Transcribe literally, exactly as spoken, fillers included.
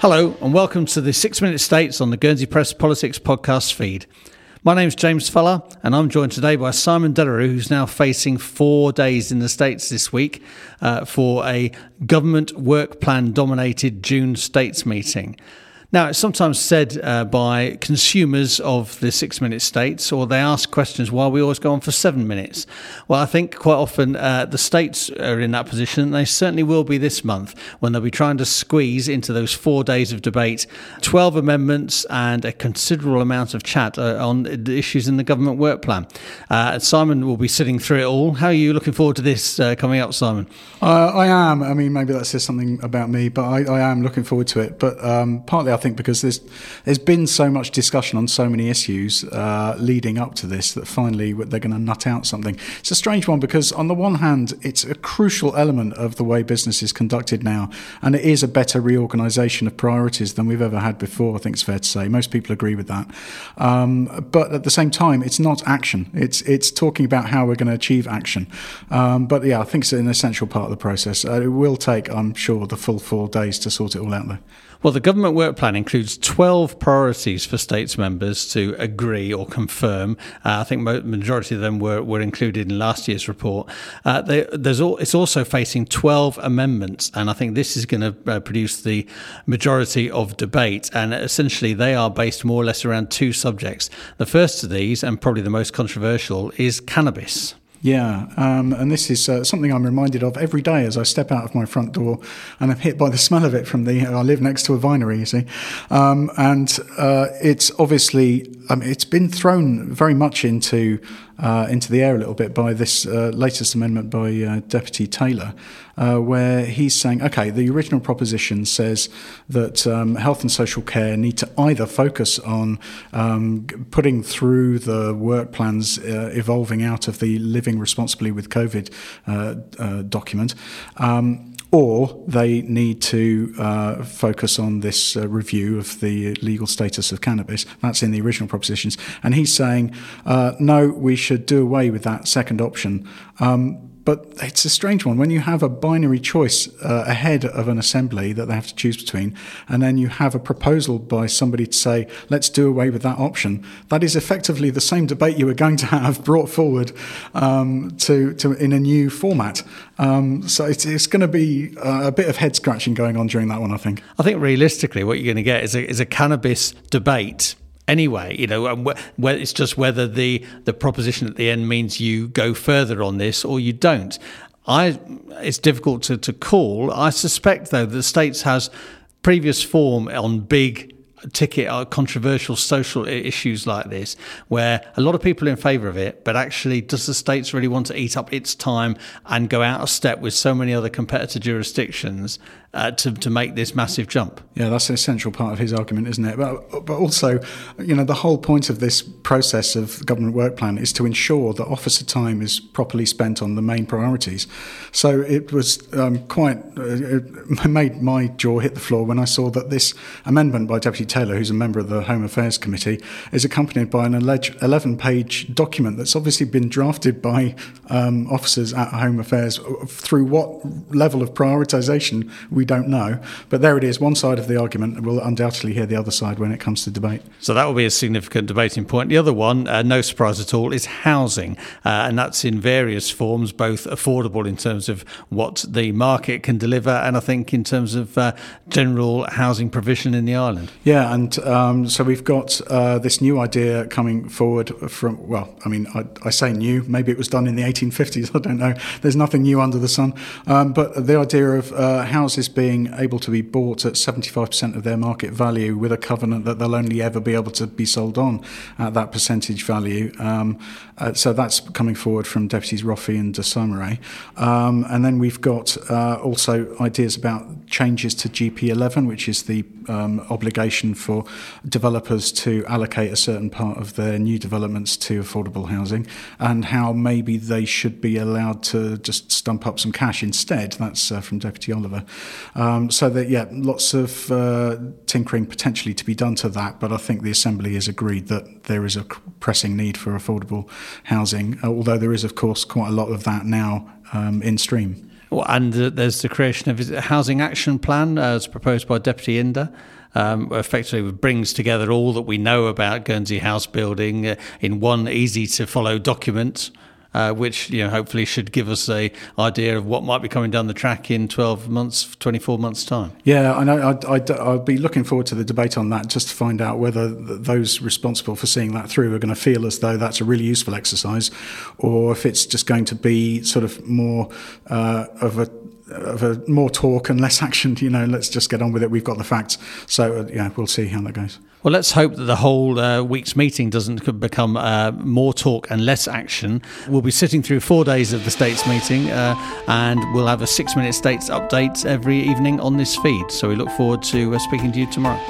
Hello and welcome to the Six Minute States on the Guernsey Press Politics podcast feed. My name's James Fuller and I'm joined today by Simon Delarue, who's now facing four days in the States this week uh, for a government work plan dominated June States meeting. Now, it's sometimes said uh, by consumers of the Six Minute States, or they ask questions why we always go on for seven minutes. Well, I think quite often uh, the states are in that position, and they certainly will be this month when they'll be trying to squeeze into those four days of debate, twelve amendments and a considerable amount of chat uh, on the issues in the government work plan. Uh, Simon will be sitting through it all. How are you looking forward to this uh, coming up, Simon? Uh, I am. I mean, maybe that says something about me, but I, I am looking forward to it. But um, partly I think because there's there's been so much discussion on so many issues uh, leading up to this that finally they're going to nut out something. It's a strange one because on the one hand, it's a crucial element of the way business is conducted now, and it is a better reorganisation of priorities than we've ever had before, I think it's fair to say. Most people agree with that. Um, but at the same time, it's not action. It's it's talking about how we're going to achieve action. Um, but yeah, I think it's an essential part of the process. Uh, it will take, I'm sure, the full four days to sort it all out though. Well, the government work plan includes twelve priorities for states members to agree or confirm. Uh, I think the majority of them were, were included in last year's report. Uh, they, there's all, it's also facing twelve amendments, and I think this is going to uh, produce the majority of debate. And essentially, they are based more or less around two subjects. The first of these, and probably the most controversial, is cannabis. Yeah, um, and this is uh, something I'm reminded of every day as I step out of my front door, and I'm hit by the smell of it from the. I live next to a winery, you see, um, and uh, it's obviously um, it's been thrown very much into uh, into the air a little bit by this uh, latest amendment by uh, Deputy Taylor, uh, where he's saying, okay, the original proposition says that um, health and social care need to either focus on um, putting through the work plans uh, evolving out of the living Responsibly with COVID uh, uh, document, um, or they need to uh, focus on this uh, review of the legal status of cannabis. That's in the original propositions. And he's saying, uh, no, we should do away with that second option. Um, But it's a strange one. When you have a binary choice uh, ahead of an assembly that they have to choose between, and then you have a proposal by somebody to say, let's do away with that option, that is effectively the same debate you were going to have brought forward um, to, to in a new format. Um, so it's, it's going to be uh, a bit of head scratching going on during that one, I think. I think realistically what you're going to get is a, is a cannabis debate. Anyway, you know, it's just whether the, the proposition at the end means you go further on this or you don't. I, it's difficult to, to call. I suspect, though, the states has previous form on big ticket are controversial social issues like this, where a lot of people are in favour of it, but actually does the states really want to eat up its time and go out of step with so many other competitor jurisdictions uh, to, to make this massive jump? Yeah, that's an essential part of his argument, isn't it? But, but also, you know, the whole point of this process of government work plan is to ensure that officer time is properly spent on the main priorities. So it was um, quite, uh, it made my jaw hit the floor when I saw that this amendment by Deputy Taylor, who's a member of the Home Affairs Committee, is accompanied by an alleged eleven-page document that's obviously been drafted by um, officers at Home Affairs through what level of prioritisation, we don't know. But there it is, one side of the argument. We'll undoubtedly hear the other side when it comes to debate. So that will be a significant debating point. The other one, uh, no surprise at all, is housing. Uh, and that's in various forms, both affordable in terms of what the market can deliver and I think in terms of uh, general housing provision in the island. Yeah. Yeah, and um, so we've got uh, this new idea coming forward from, well, I mean, I, I say new, maybe it was done in the eighteen fifties, I don't know. There's nothing new under the sun. Um, but the idea of uh, houses being able to be bought at seventy-five percent of their market value with a covenant that they'll only ever be able to be sold on at that percentage value. Um, uh, so that's coming forward from Deputies Roffey and de Sommere. Um, and then we've got uh, also ideas about changes to G P eleven, which is the um, obligation for developers to allocate a certain part of their new developments to affordable housing, and how maybe they should be allowed to just stump up some cash instead. That's uh, from Deputy Oliver. Um, so that, yeah, lots of uh, tinkering potentially to be done to that, but I think the Assembly has agreed that there is a pressing need for affordable housing, although there is, of course, quite a lot of that now um, in stream. And there's the creation of a Housing Action Plan uh, as proposed by Deputy Inder. Um, effectively brings together all that we know about Guernsey house building uh, in one easy to follow document, uh, which you know hopefully should give us a idea of what might be coming down the track in twelve months, twenty-four months time. Yeah, I know. I'd, I'd, I'll be looking forward to the debate on that, just to find out whether those responsible for seeing that through are going to feel as though that's a really useful exercise, or if it's just going to be sort of more uh, of a of a more talk and less action. You know, let's just get on with it. We've got the facts. So, uh, yeah, we'll see how that goes. Well, let's hope that the whole uh, week's meeting doesn't become uh, more talk and less action. We'll be sitting through four days of the States meeting uh, and we'll have a six-minute States update every evening on this feed. So we look forward to uh, speaking to you tomorrow.